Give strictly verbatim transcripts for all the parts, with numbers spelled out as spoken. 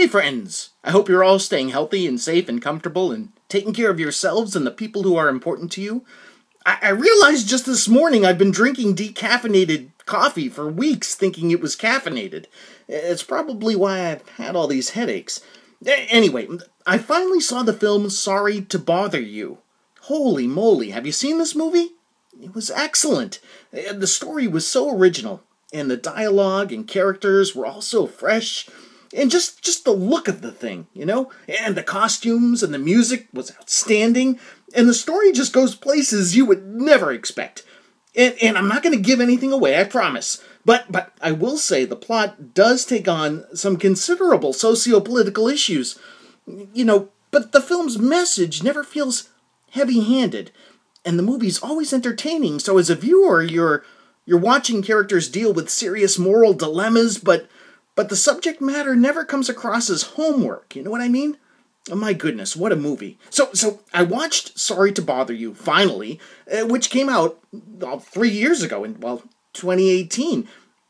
Hey friends! I hope you're all staying healthy and safe and comfortable and taking care of yourselves and the people who are important to you. I, I realized just this morning I've been drinking decaffeinated coffee for weeks thinking it was caffeinated. It's probably why I've had all these headaches. Anyway, I finally saw the film Sorry to Bother You. Holy moly, have you seen this movie? It was excellent. The story was so original, and the dialogue and characters were all so fresh, and just, just the look of the thing, you know? And the costumes and the music was outstanding, and the story just goes places you would never expect. And, and I'm not going to give anything away, I promise. But, but I will say the plot does take on some considerable socio-political issues. You know, but the film's message never feels heavy-handed, and the movie's always entertaining, so as a viewer, you're you're watching characters deal with serious moral dilemmas, but but the subject matter never comes across as homework, you know what I mean? Oh my goodness, what a movie. So, so I watched Sorry to Bother You, finally, which came out well, three years ago, in, well, twenty eighteen,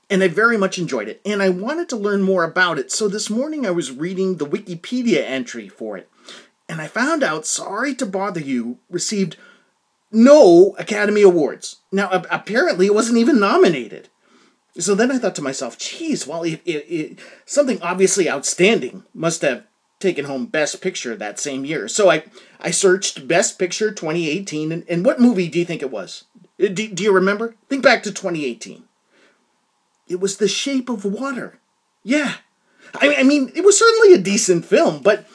and I very much enjoyed it, and I wanted to learn more about it, so this morning I was reading the Wikipedia entry for it, and I found out Sorry to Bother You received no Academy Awards. Now, apparently it wasn't even nominated. So then I thought to myself, geez, well, it, it, it, something obviously outstanding must have taken home Best Picture that same year. So I, I searched Best Picture twenty eighteen, and, and what movie do you think it was? Do, do you remember? Think back to twenty eighteen. It was The Shape of Water. Yeah. I, I mean, it was certainly a decent film, but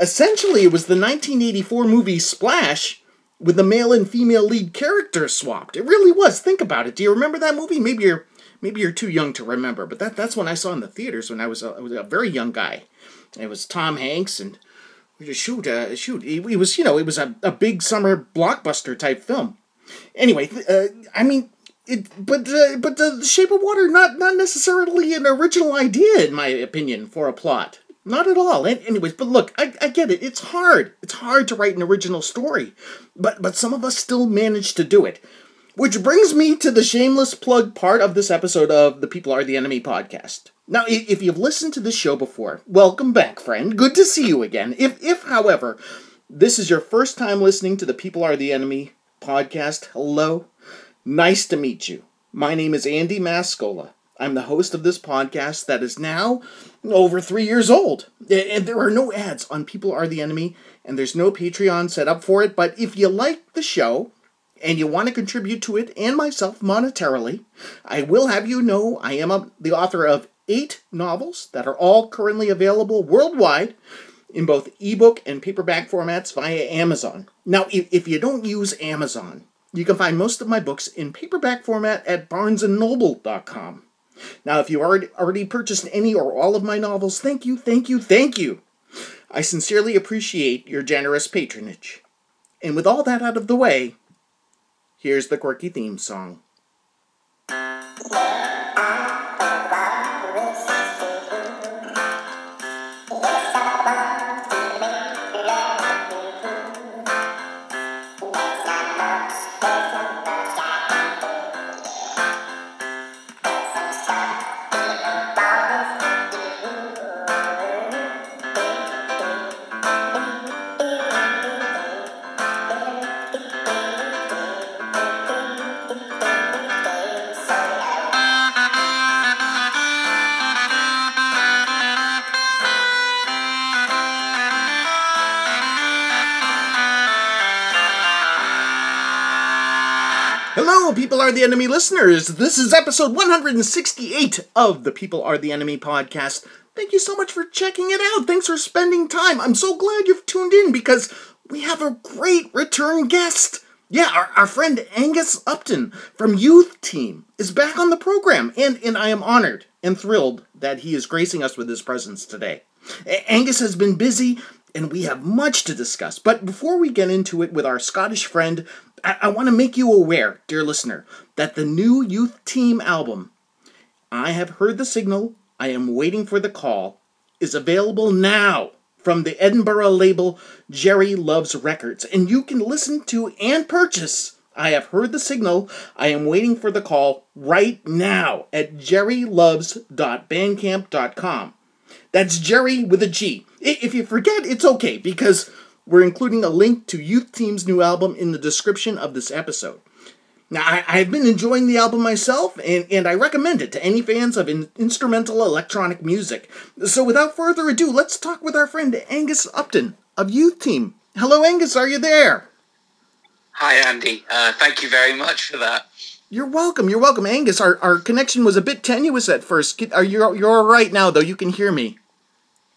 essentially it was the nineteen eighty-four movie Splash with the male and female lead characters swapped. It really was. Think about it. Do you remember that movie? Maybe you're maybe you're too young to remember, but that that's when I saw in the theaters when I was a, I was a very young guy. It was Tom Hanks and shoot, uh, shoot. It, it was you know it was a, a big summer blockbuster type film. Anyway, uh, I mean, it, but uh, but the Shape of Water not not necessarily an original idea in my opinion for a plot. Not at all. Anyways, but look, I, I get it. It's hard. It's hard to write an original story. But but some of us still manage to do it. Which brings me to the shameless plug part of this episode of the People Are the Enemy podcast. Now, if you've listened to this show before, welcome back, friend. Good to see you again. If, if however, this is your first time listening to the People Are the Enemy podcast, hello. Nice to meet you. My name is Andy Mascola. I'm the host of this podcast that is now over three years old. And there are no ads on People Are the Enemy, and there's no Patreon set up for it. But if you like the show, and you want to contribute to it and myself monetarily, I will have you know I am a, the author of eight novels that are all currently available worldwide in both ebook and paperback formats via Amazon. Now, if, if you don't use Amazon, you can find most of my books in paperback format at barnes and noble dot com. Now, if you already, already purchased any or all of my novels, thank you, thank you, thank you. I sincerely appreciate your generous patronage. And with all that out of the way, here's the quirky theme song. Hello, People Are the Enemy listeners. This is episode one hundred sixty-eight of the People Are the Enemy podcast. Thank you so much for checking it out. Thanks for spending time. I'm so glad you've tuned in because we have a great return guest. Yeah, our, our friend Angus Upton from Youth Team is back on the program, and, and I am honored and thrilled that he is gracing us with his presence today. A- Angus has been busy, and we have much to discuss. But before we get into it with our Scottish friend, I want to make you aware, dear listener, that the new Youth Team album, I Have Heard the Signal, I Am Waiting for the Call, is available now from the Edinburgh label Gerry Loves Records. And you can listen to and purchase I Have Heard the Signal, I Am Waiting for the Call right now at gerry loves dot bandcamp dot com. That's Gerry with a G. If you forget, it's okay, because we're including a link to Youth Team's new album in the description of this episode. Now, I, I've been enjoying the album myself, and, and I recommend it to any fans of in, instrumental electronic music. So without further ado, let's talk with our friend Angus Upton of Youth Team. Hello, Angus, are you there? Hi, Andy. Uh, thank you very much for that. You're welcome, you're welcome. Angus, our, our connection was a bit tenuous at first. Are you, you're all right now, though. You can hear me.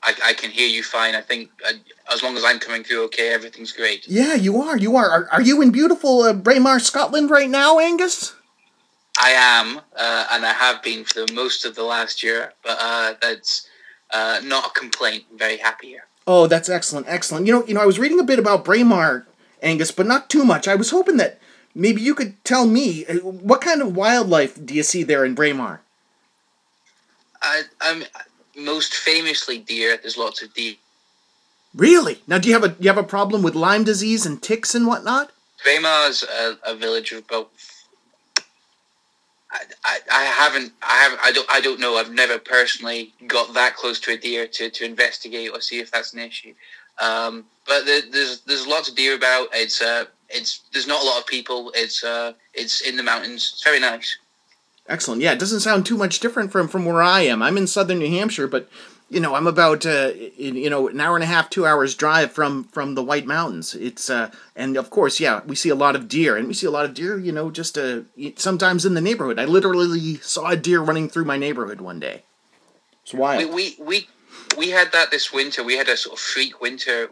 I, I can hear you fine. I think uh, as long as I'm coming through okay, everything's great. Yeah, you are. You are. Are, are you in beautiful uh, Braemar, Scotland right now, Angus? I am, uh, and I have been for most of the last year, but uh, that's uh, not a complaint. I'm very happy here. Oh, that's excellent, excellent. You know, you know, I was reading a bit about Braemar, Angus, but not too much. I was hoping that maybe you could tell me, uh, what kind of wildlife do you see there in Braemar? I, I'm... Most famously deer. There's lots of deer. Really? Now, do you have a do you have a problem with Lyme disease and ticks and whatnot? Braemar's a, a village of about. I, I, I haven't I have I don't I don't know. I've never personally got that close to a deer to, to investigate or see if that's an issue. Um, but there, there's there's lots of deer about. It's uh it's there's not a lot of people. It's uh it's in the mountains. It's very nice. Excellent. Yeah, it doesn't sound too much different from, from where I am. I'm in southern New Hampshire, but, you know, I'm about, uh, in, you know, an hour and a half, two hours drive from, from the White Mountains. It's, uh, and of course, yeah, we see a lot of deer, and we see a lot of deer, you know, just uh, sometimes in the neighborhood. I literally saw a deer running through my neighborhood one day. It's wild. We, we, we, we had that this winter. We had a sort of freak winter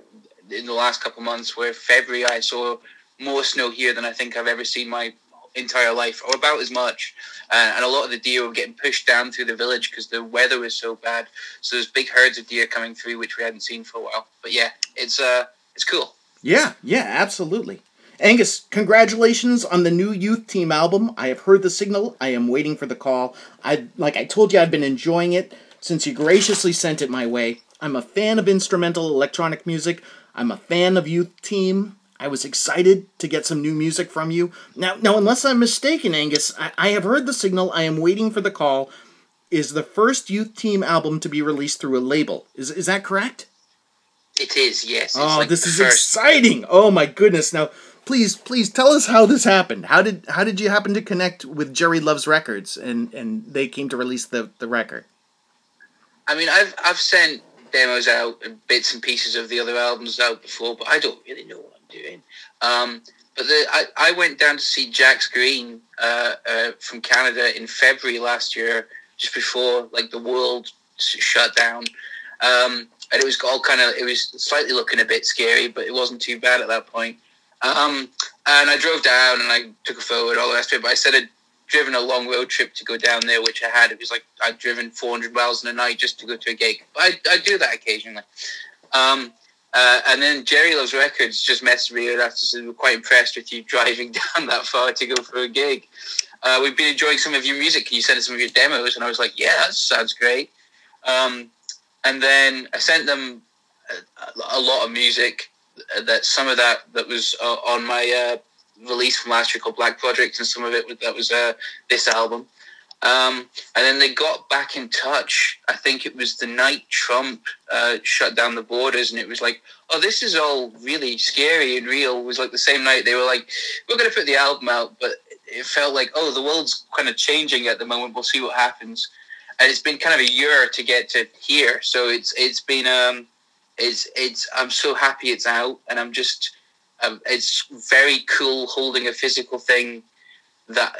in the last couple months where February I saw more snow here than I think I've ever seen my entire life, or about as much, uh, and a lot of the deer were getting pushed down through the village because the weather was so bad. So there's big herds of deer coming through, which we hadn't seen for a while. But yeah, it's uh, it's cool. Yeah, yeah, absolutely. Angus, congratulations on the new Youth Team album. I Have Heard the Signal. I Am Waiting for the Call. I like I told you, I've been enjoying it since you graciously sent it my way. I'm a fan of instrumental electronic music. I'm a fan of Youth Team. I was excited to get some new music from you. Now, now, unless I'm mistaken, Angus, I, I Have Heard the Signal, I Am Waiting for the Call is the first Youth Team album to be released through a label. Is is that correct? It is, yes. It's oh, like this is first. Exciting! Oh my goodness! Now, please, please tell us how this happened. How did how did you happen to connect with Gerry Loves Records, and, and they came to release the, the record? I mean, I've I've sent demos out and bits and pieces of the other albums out before, but I don't really know doing um but the, I, I went down to see Jax Green uh, uh from Canada in February last year, just before like the world shut down, um and it was all kind of it was slightly looking a bit scary, but it wasn't too bad at that point. Um and I drove down and I took a photo and all the rest of it, but I said I'd driven a long road trip to go down there, which I had. It was like I'd driven four hundred miles in a night just to go to a gig. I, I do that occasionally. um Uh, and then Gerry Loves Records just messaged me and asked us if we were quite impressed with you driving down that far to go for a gig. Uh, we've been enjoying some of your music. Can you send us some of your demos? And I was like, yeah, that sounds great. Um, and then I sent them a, a lot of music. That some of that that was uh, on my uh, release from last year called Black Project, and some of it that was uh, this album. Um, and then they got back in touch. I think it was the night Trump uh, shut down the borders, and it was like, oh, this is all really scary and real. It was like the same night they were like, we're going to put the album out, but it felt like, oh, the world's kind of changing at the moment. We'll see what happens. And it's been kind of a year to get to here. So it's, it's been, um, it's, it's, I'm so happy it's out, and I'm just, um, it's very cool holding a physical thing that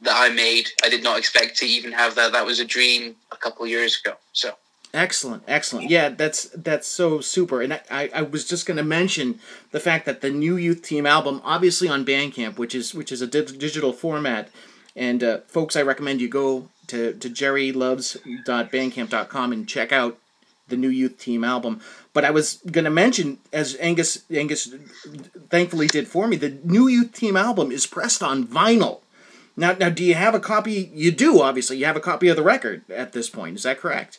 that I made. I did not expect to even have that. That was a dream a couple of years ago. So excellent, excellent. Yeah, that's that's so super. And I, I was just going to mention the fact that the new Youth Team album, obviously on Bandcamp, which is which is a dig- digital format. And uh, folks, I recommend you go to to gerry loves dot bandcamp dot com and check out the new Youth Team album. But I was going to mention, as Angus Angus thankfully did for me, the new Youth Team album is pressed on vinyl. Now, now, do you have a copy? You do, obviously. You have a copy of the record at this point. Is that correct?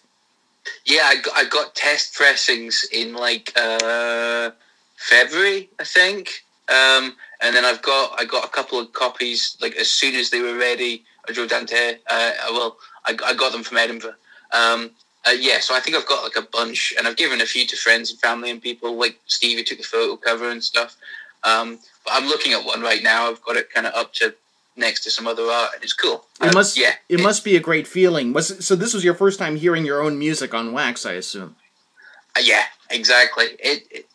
Yeah, I got, I got test pressings in, like, uh, February, I think. Um, and then I've got I got a couple of copies, like, as soon as they were ready. I drove down to, uh, well, I, I got them from Edinburgh. Um, Uh, yeah, so I think I've got like a bunch, and I've given a few to friends and family and people, like Steve who took the photo cover and stuff. Um, but I'm looking at one right now. I've got it kind of up to next to some other art, and it's cool. It um, must, yeah, it, it must be a great feeling. Was it, so this was your first time hearing your own music on wax, I assume. Uh, yeah, exactly. It it,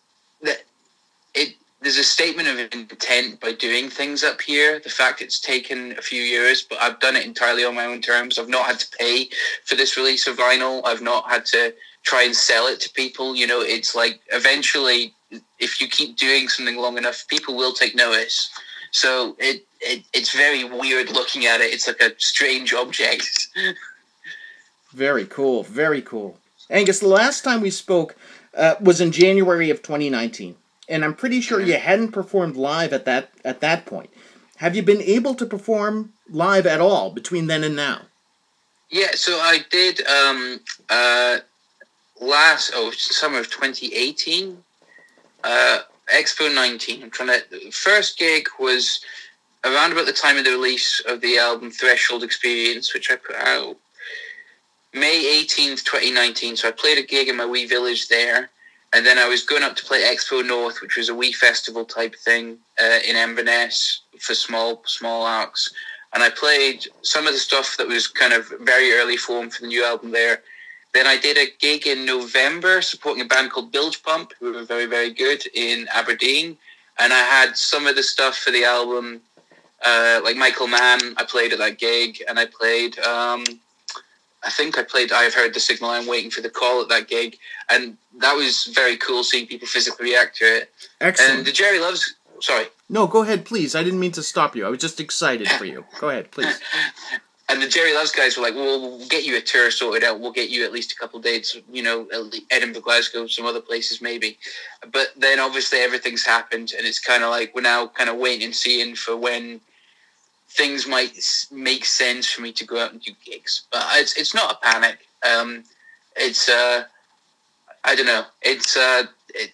it it there's a statement of intent by doing things up here. The fact it's taken a few years, but I've done it entirely on my own terms. I've not had to pay for this release of vinyl. I've not had to try and sell it to people. You know, it's like eventually, if you keep doing something long enough, people will take notice. So it, it it's very weird looking at it. It's like a strange object. Very cool. Very cool. Angus, the last time we spoke uh, was in January of twenty nineteen, and I'm pretty sure you hadn't performed live at that at that point. Have you been able to perform live at all between then and now? Yeah, so I did um, uh, last oh summer of twenty eighteen. Uh, Expo nineteen. I'm trying to. The first gig was around about the time of the release of the album Threshold Experience, which I put out May eighteenth, twenty nineteen. So I played a gig in my wee village there, and then I was going up to play Expo North, which was a wee festival type thing uh, in Inverness for small small acts. And I played some of the stuff that was kind of very early form for the new album there. Then I did a gig in November supporting a band called Bilge Pump, who were very, very good in Aberdeen. And I had some of the stuff for the album, uh, like Michael Mann, I played at that gig. And I played, um, I think I played I Have Heard the Signal, I Am Waiting for the Call at that gig. And that was very cool seeing people physically react to it. Excellent. And the Gerry Loves... Sorry. No, go ahead, please. I didn't mean to stop you. I was just excited for you. Go ahead, please. And the Gerry Loves guys were like, well, we'll get you a tour sorted out. We'll get you at least a couple of dates, you know, Edinburgh, Glasgow, some other places maybe. But then obviously everything's happened, and it's kind of like we're now kind of waiting and seeing for when things might make sense for me to go out and do gigs. But it's it's not a panic. Um, it's, uh, I don't know. It's uh, it,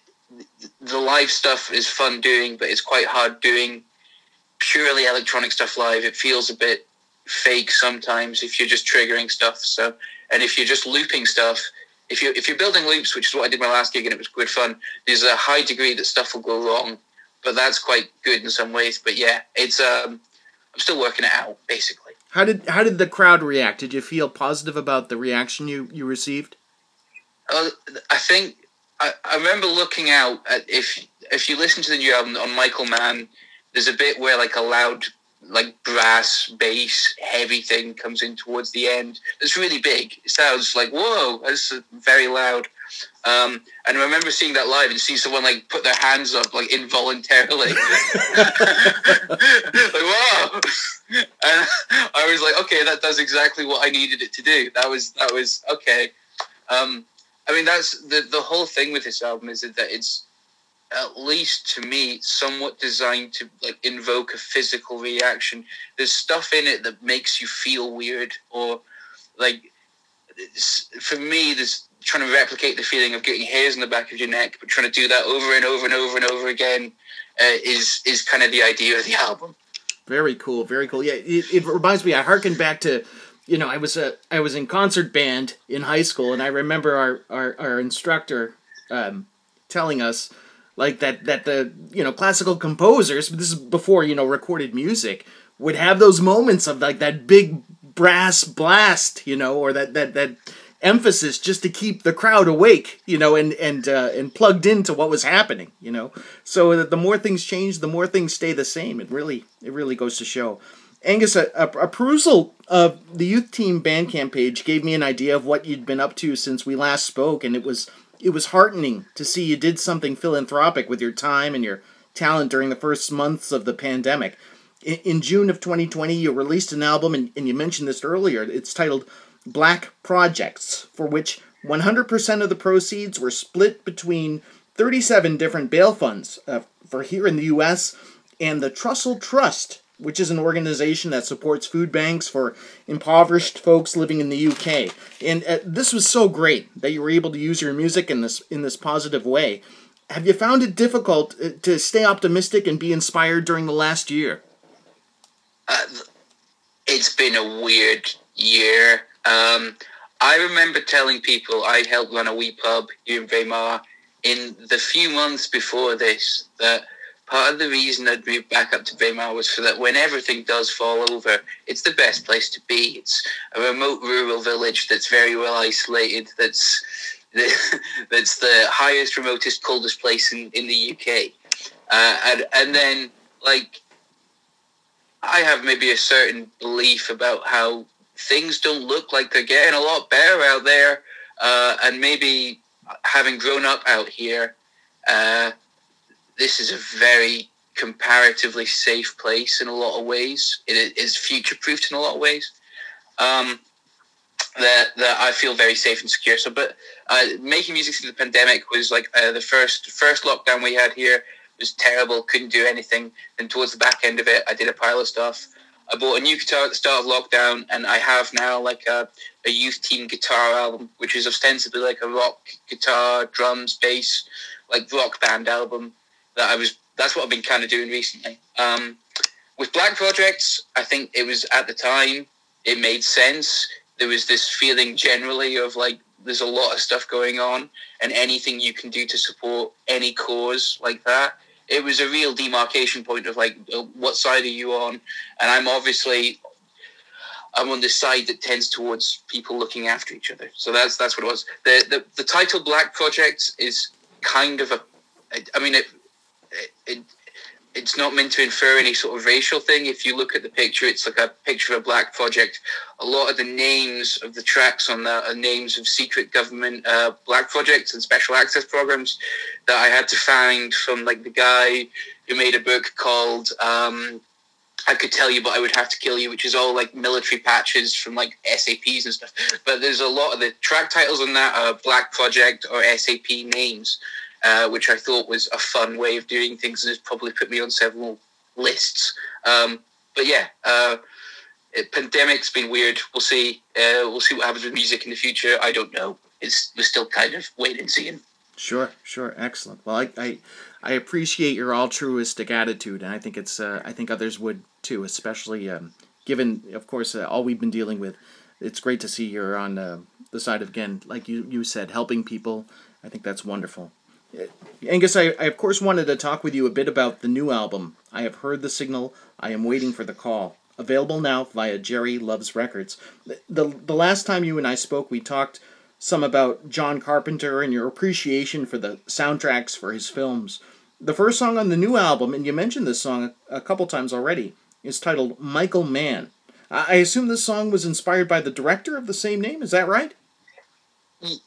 the live stuff is fun doing, but it's quite hard doing purely electronic stuff live. It feels a bit fake sometimes if you're just triggering stuff, so and if you're just looping stuff, if you're if you're building loops, which is what I did my last gig, and it was good fun. There's a high degree that stuff will go wrong, but that's quite good in some ways. But yeah, it's um I'm still working it out basically. How did how did the crowd react? Did you feel positive about the reaction you you received? uh, I think I, I remember looking out at, if if you listen to the new album on Michael Mann, there's a bit where like a loud like brass, bass, heavy thing comes in towards the end. It's really big. It sounds like, whoa, that's very loud. Um, and I remember seeing that live and seeing someone like put their hands up like involuntarily. Like, whoa. And I was like, okay, that does exactly what I needed it to do. That was, that was okay. Um, I mean, that's the, the whole thing with this album is that it's, at least to me, somewhat designed to like invoke a physical reaction. There's stuff in it that makes you feel weird, or like for me, there's trying to replicate the feeling of getting hairs in the back of your neck, but trying to do that over and over and over and over again uh, is is kind of the idea of the album. Very cool, very cool. Yeah, it, it reminds me. I hearken back to, you know, I was a I was in concert band in high school, and I remember our our, our instructor um, telling us. Like that, that the, you know, classical composers, this is before, you know, recorded music, would have those moments of like that big brass blast, you know, or that, that, that emphasis just to keep the crowd awake, you know, and, and, uh, and plugged into what was happening, you know, so that the more things change, the more things stay the same. It really, it really goes to show. Angus, a, a, a perusal of the Youth Team Bandcamp page gave me an idea of what you'd been up to since we last spoke, and it was... It was heartening to see you did something philanthropic with your time and your talent during the first months of the pandemic. In, in June of twenty twenty, you released an album, and, and you mentioned this earlier. It's titled Black Projects, for which one hundred percent of the proceeds were split between thirty-seven different bail funds uh, for here in the U S and the Trussell Trust, which is an organization that supports food banks for impoverished folks living in the U K. And uh, this was so great that you were able to use your music in this in this positive way. Have you found it difficult to stay optimistic and be inspired during the last year? Uh, it's been a weird year. Um, I remember telling people I helped run a wee pub here in Braemar in the few months before this, that part of the reason I'd moved back up to Braemar was for that when everything does fall over, it's the best place to be. It's a remote rural village that's very well isolated, that's the, that's the highest, remotest, coldest place in, in the U K. Uh, and, and then, like, I have maybe a certain belief about how things don't look like they're getting a lot better out there. Uh, and maybe having grown up out here, uh, this is a very comparatively safe place in a lot of ways. It is future-proofed in a lot of ways. Um, that that I feel very safe and secure. So, but uh, making music through the pandemic was like uh, the first first lockdown we had here was terrible. Couldn't do anything. Then towards the back end of it, I did a pile of stuff. I bought a new guitar at the start of lockdown, and I have now like a, a Youth Team guitar album, which is ostensibly like a rock guitar, drums, bass, like rock band album. That I was. That's what I've been kind of doing recently. Um, with Black Projects, I think it was at the time it made sense. There was this feeling generally of like there's a lot of stuff going on, and anything you can do to support any cause like that. It was a real demarcation point of like, what side are you on? And I'm obviously, I'm on the side that tends towards people looking after each other. So that's that's what it was. The the, the title Black Project is kind of a, I mean it. It, it, it's not meant to infer any sort of racial thing. If you look at the picture, it's like a picture of a black project. A lot of the names of the tracks on that are names of secret government uh, black projects and special access programs that I had to find from like the guy who made a book called um, I Could Tell You But I Would Have To Kill You, which is all like military patches from like S A Ps and stuff. But there's a lot of the track titles on that are black project or S A P names. Uh, which I thought was a fun way of doing things and has probably put me on several lists. Um, but yeah, uh, it, pandemic's been weird. We'll see. Uh, we'll see what happens with music in the future. I don't know. It's we're still kind of wait and seeing. Sure, sure, excellent. Well, I I, I appreciate your altruistic attitude, and I think it's uh, I think others would too, especially um, given, of course, uh, all we've been dealing with. It's great to see you're on uh, the side of, again, like you you said, helping people. I think that's wonderful. Angus, I, I of course wanted to talk with you a bit about the new album, I Have Heard the Signal, I Am Waiting for the Call, available now via Gerry Loves Records. The, the, the last time you and I spoke, we talked some about John Carpenter and your appreciation for the soundtracks for his films. The first song on the new album, and you mentioned this song a, a couple times already, is titled Michael Mann. I, I assume this song was inspired by the director of the same name, is that right?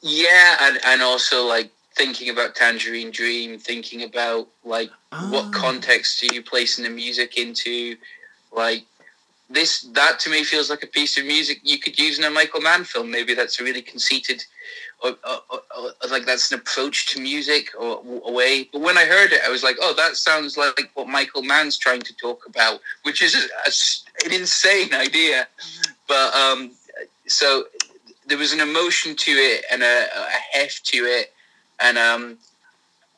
Yeah, and, and also like thinking about Tangerine Dream, thinking about, like, oh. What context are you placing the music into? Like, this, that to me feels like a piece of music you could use in a Michael Mann film. Maybe that's a really conceited, or, or, or, or like, that's an approach to music or a way. But when I heard it, I was like, oh, that sounds like what Michael Mann's trying to talk about, which is a, a, an insane idea. But, um, so there was an emotion to it and a, a heft to it. And um,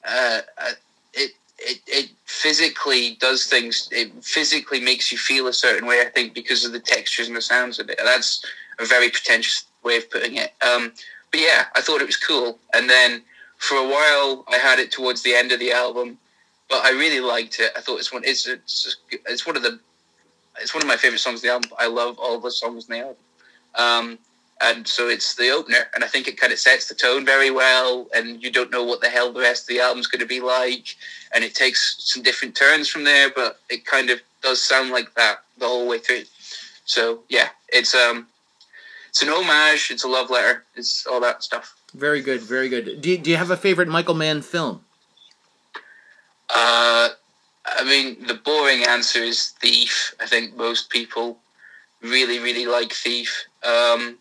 uh, it it it physically does things. It physically makes you feel a certain way, I think, because of the textures and the sounds of it. That's a very pretentious way of putting it. Um, but yeah, I thought it was cool. And then for a while, I had it towards the end of the album, but I really liked it. I thought it's one. It's it's, it's one of the. It's one of my favorite songs on the album. I love all the songs on the album. Um, And so it's the opener, and I think it kind of sets the tone very well, and you don't know what the hell the rest of the album's going to be like, and it takes some different turns from there, but it kind of does sound like that the whole way through. So, yeah, it's um, it's an homage, it's a love letter, it's all that stuff. Very good, very good. Do you, do you have a favorite Michael Mann film? Uh, I mean, the boring answer is Thief. I think most people really, really like Thief. Um...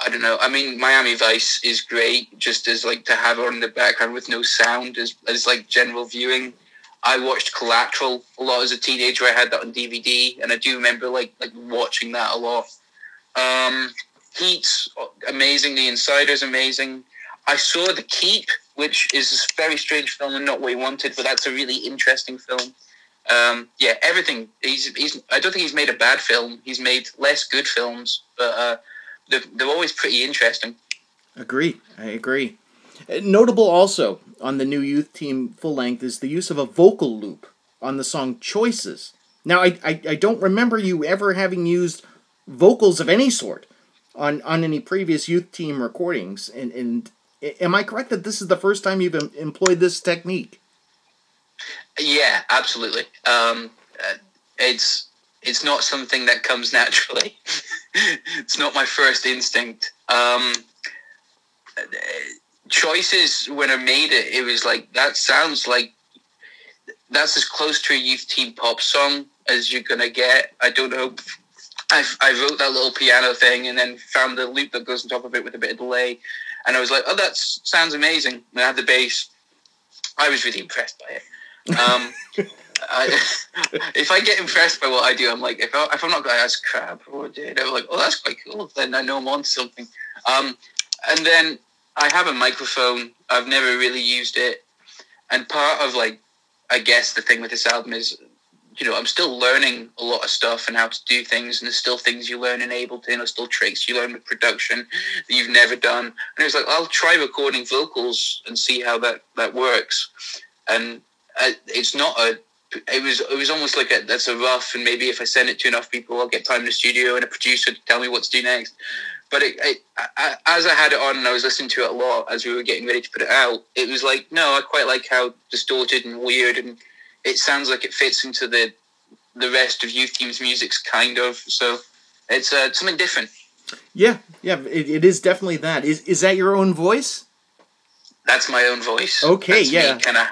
I don't know. I mean, Miami Vice is great, just as like to have on in the background with no sound as, as like general viewing. I watched Collateral a lot as a teenager. I had that on D V D, and I do remember like like watching that a lot. Um, Heat's amazing. The Insider's amazing. I saw The Keep, which is a very strange film and not what we wanted, but that's a really interesting film. Um, yeah, everything. He's he's. I don't think he's made a bad film. He's made less good films, but. Uh, they're, they're always pretty interesting. Agree. I agree. Notable also on the new Youth Team full length is the use of a vocal loop on the song Choices. Now, I, I, I don't remember you ever having used vocals of any sort on, on any previous Youth Team recordings. And, and am I correct that this is the first time you've em- employed this technique? Yeah, absolutely. Um, it's it's not something that comes naturally. It's not my first instinct. Um, Choices, when I made it, it was like, that sounds like, that's as close to a Youth Team pop song as you're going to get. I don't know. I, I wrote that little piano thing and then found the loop that goes on top of it with a bit of delay. And I was like, oh, that sounds amazing. And I had the bass. I was really impressed by it. Um, I, if I get impressed by what I do, I'm like, if, I, if I'm not going to ask crap, or did, I'm like, oh, that's quite cool. Then I know I'm on something. Um, and then I have a microphone. I've never really used it. And part of, like, I guess the thing with this album is, you know, I'm still learning a lot of stuff and how to do things, and there's still things you learn in Ableton, or still tricks you learn with production that you've never done. And it was like, I'll try recording vocals and see how that, that works. And I, it's not a, it was it was almost like a, that's a rough, and maybe if I send it to enough people, I'll get time in the studio and a producer to tell me what to do next. But it, it, I, as I had it on and I was listening to it a lot as we were getting ready to put it out, it was like, no, I quite like how distorted and weird, and it sounds like it fits into the the rest of Youth Team's music's kind of. So it's uh, something different. Yeah, yeah, it, it is definitely that. Is is that your own voice? That's my own voice. Okay, that's yeah. Kind of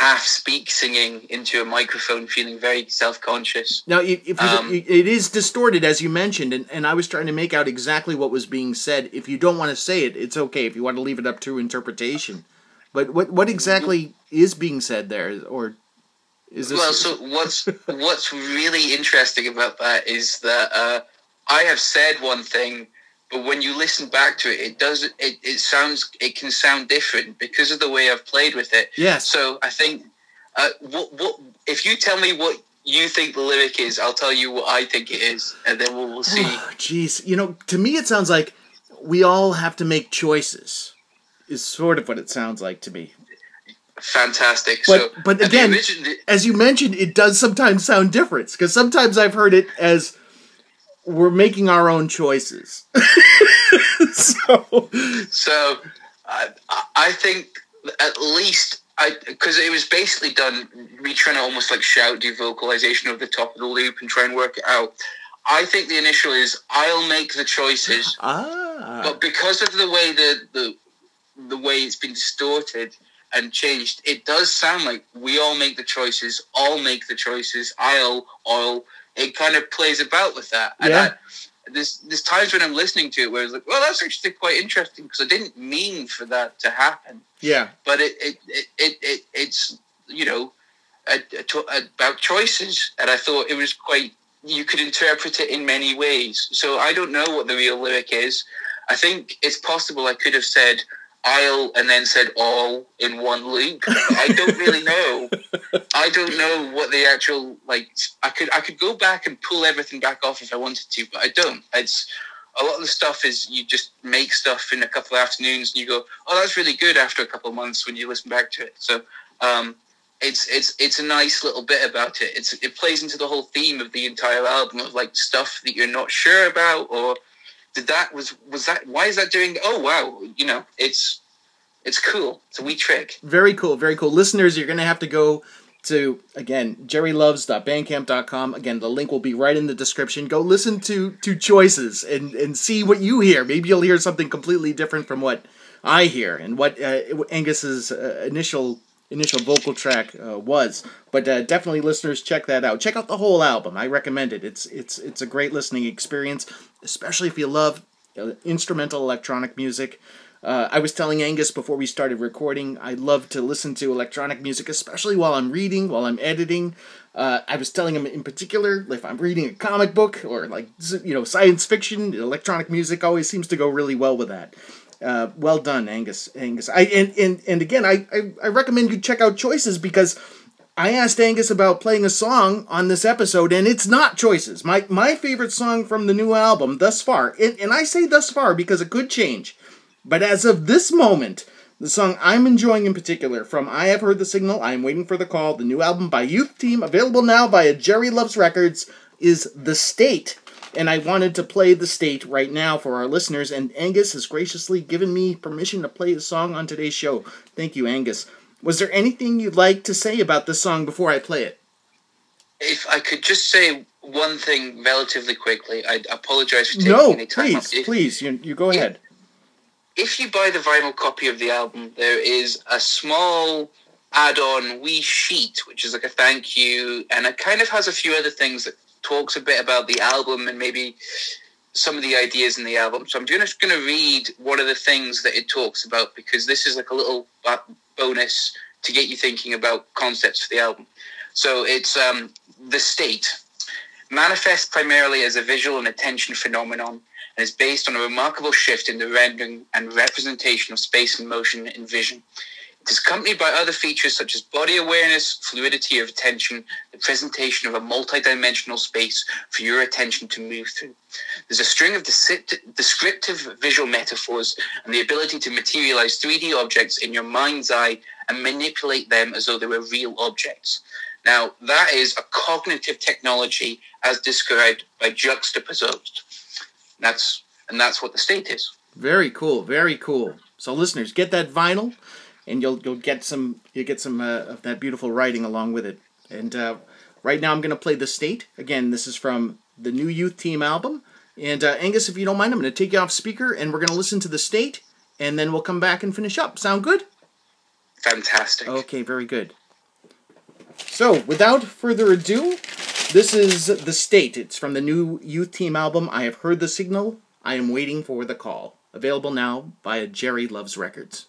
half-speak singing into a microphone, feeling very self-conscious. Now, if, if um, it is distorted, as you mentioned, and, and I was trying to make out exactly what was being said. If you don't want to say it, it's okay. If you want to leave it up to interpretation. But what what exactly is being said there? Or is this... Well, so what's, what's really interesting about that is that uh, I have said one thing, but when you listen back to it, it does it, it sounds it can sound different because of the way I've played with it. Yes. So I think uh, what what if you tell me what you think the lyric is, I'll tell you what I think it is, and then we'll, we'll see. Jeez, oh, you know, to me it sounds like we all have to make choices. Is sort of what it sounds like to me. Fantastic. But so, but again, the... as you mentioned, it does sometimes sound different because sometimes I've heard it as, we're making our own choices. so, so I, I think at least I, because it was basically done me trying to almost like shout, do vocalization over the top of the loop and try and work it out. I think the initial is, I'll make the choices, ah. but because of the way the, the the way it's been distorted and changed, it does sound like we all make the choices. I'll make the choices. I'll, I'll. It kind of plays about with that. And yeah. I, there's, there's times when I'm listening to it where it's like, well, that's actually quite interesting because I didn't mean for that to happen. Yeah. But it, it, it, it, it it's, you know, a, a, about choices. And I thought it was quite, you could interpret it in many ways. So I don't know what the real lyric is. I think it's possible I could have said I'll and then said all in one loop. I don't really know. I don't know what the actual, like, I could I could go back and pull everything back off if I wanted to, but I don't. It's a lot of the stuff is you just make stuff in a couple of afternoons and you go, oh, that's really good after a couple of months when you listen back to it. So um, it's it's it's a nice little bit about it. It's it plays into the whole theme of the entire album of like stuff that you're not sure about or Did that was was that why is that doing oh wow you know it's it's cool it's a wee trick. Very cool very cool Listeners, you're gonna have to go to, again, gerry loves dot bandcamp dot com. Again, the link will be right in the description. Go listen to to Choices and and see what you hear. Maybe you'll hear something completely different from what I hear and what uh, Angus's uh, initial initial vocal track uh, was. But uh, definitely, listeners, check that out. Check out the whole album. I recommend it. It's it's it's a great listening experience, especially if you love uh, instrumental electronic music. Uh, I was telling Angus before we started recording, I love to listen to electronic music, especially while I'm reading, while I'm editing. Uh, I was telling him in particular, if I'm reading a comic book or like you know science fiction, electronic music always seems to go really well with that. Uh, well done, Angus. Angus. I and, and, and again, I, I, I recommend you check out Choices because I asked Angus about playing a song on this episode, and it's not Choices. My my favorite song from the new album thus far, and, and I say thus far because it could change, but as of this moment, the song I'm enjoying in particular from I Have Heard the Signal, I Am Waiting for the Call, the new album by Youth Team, available now via Gerry Loves Records, is The State. And I wanted to play The State right now for our listeners, and Angus has graciously given me permission to play the song on today's show. Thank you, Angus. Was there anything you'd like to say about this song before I play it? If I could just say one thing relatively quickly, I'd apologize for taking no, any time. No, please, up. please, you, you go if, ahead. If you buy the vinyl copy of the album, there is a small add-on wee sheet, which is like a thank you, and it kind of has a few other things that talks a bit about the album and maybe some of the ideas in the album. So I'm just going to read one of the things that it talks about, because this is like a little bonus to get you thinking about concepts for the album. So it's um, The State. Manifests primarily as a visual and attention phenomenon, and is based on a remarkable shift in the rendering and representation of space and motion and vision. It is accompanied by other features such as body awareness, fluidity of attention, the presentation of a multidimensional space for your attention to move through. There's a string of descriptive visual metaphors and the ability to materialize three D objects in your mind's eye and manipulate them as though they were real objects. Now, that is a cognitive technology as described by juxtaposed. That's, and that's what The State is. Very cool, very cool. So listeners, get that vinyl. And you'll you'll get some you get some uh, of that beautiful writing along with it. And uh, right now I'm going to play The State. Again, this is from the new Youth Team album. And uh, Angus, if you don't mind, I'm going to take you off speaker and we're going to listen to The State. And then we'll come back and finish up. Sound good? Fantastic. Okay, very good. So without further ado, this is The State. It's from the new Youth Team album, I Have Heard the Signal, I Am Waiting for the Call. Available now via Gerry Loves Records.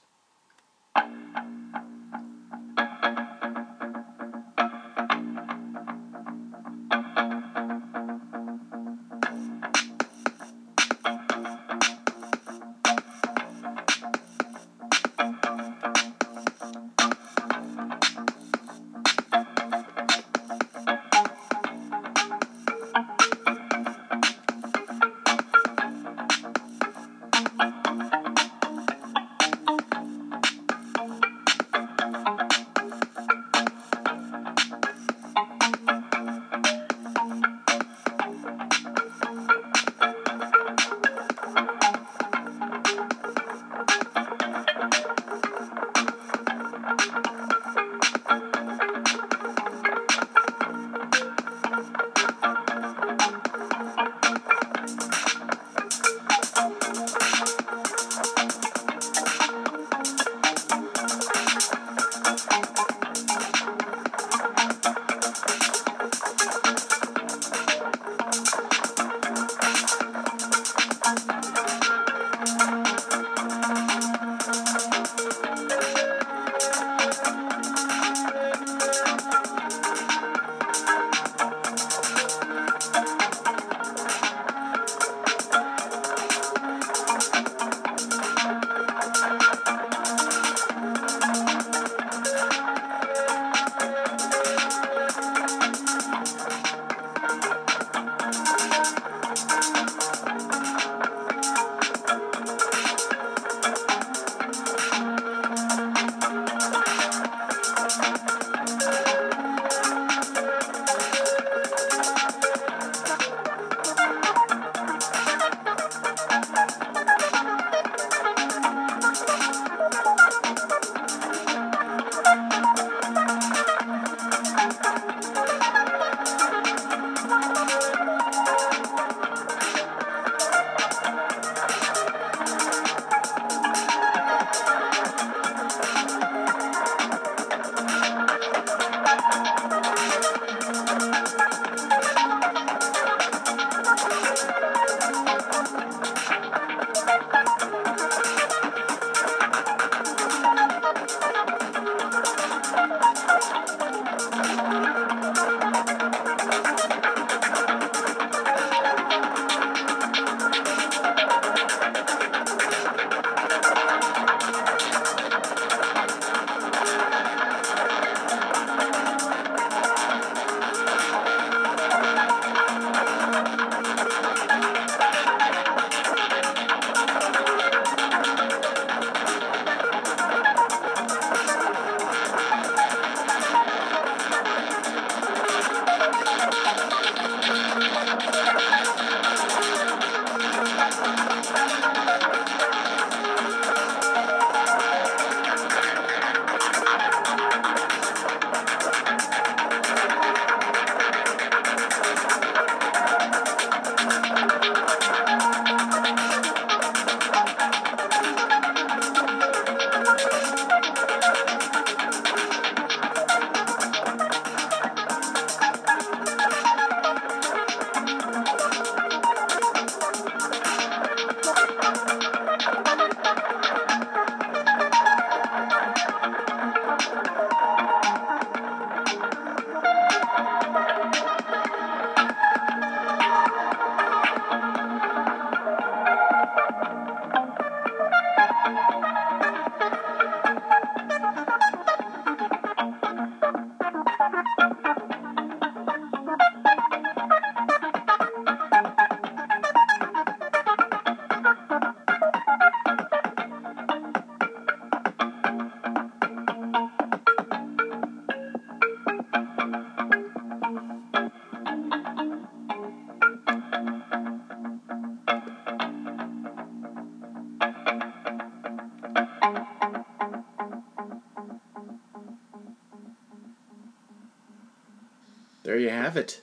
There you have it.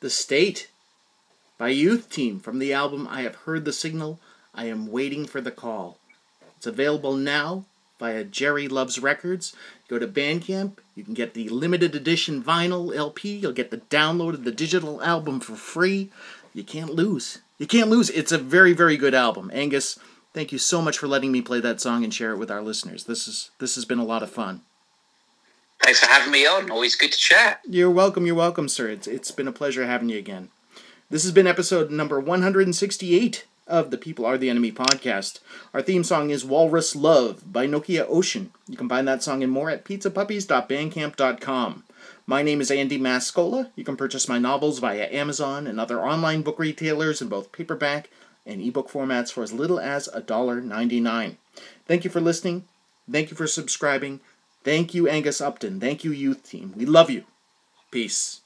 The State by Youth Team from the album I Have Heard the Signal, I Am Waiting for the Call. It's available now via Gerry Loves Records. Go to Bandcamp. You can get the limited edition vinyl L P. You'll get the download of the digital album for free. You can't lose. You can't lose. It's a very, very good album. Angus, thank you so much for letting me play that song and share it with our listeners. This is this has been a lot of fun. Thanks for having me on. Always good to chat. You're welcome. You're welcome, sir. It's It's been a pleasure having you again. This has been episode number one hundred sixty-eight of the People Are the Enemy podcast. Our theme song is Walrus Love by Nokia Ocean. You can find that song and more at pizza puppies dot bandcamp dot com. My name is Andy Mascola. You can purchase my novels via Amazon and other online book retailers in both paperback and ebook formats for as little as one dollar ninety-nine. Thank you for listening. Thank you for subscribing. Thank you, Angus Upton. Thank you, Youth Team. We love you. Peace.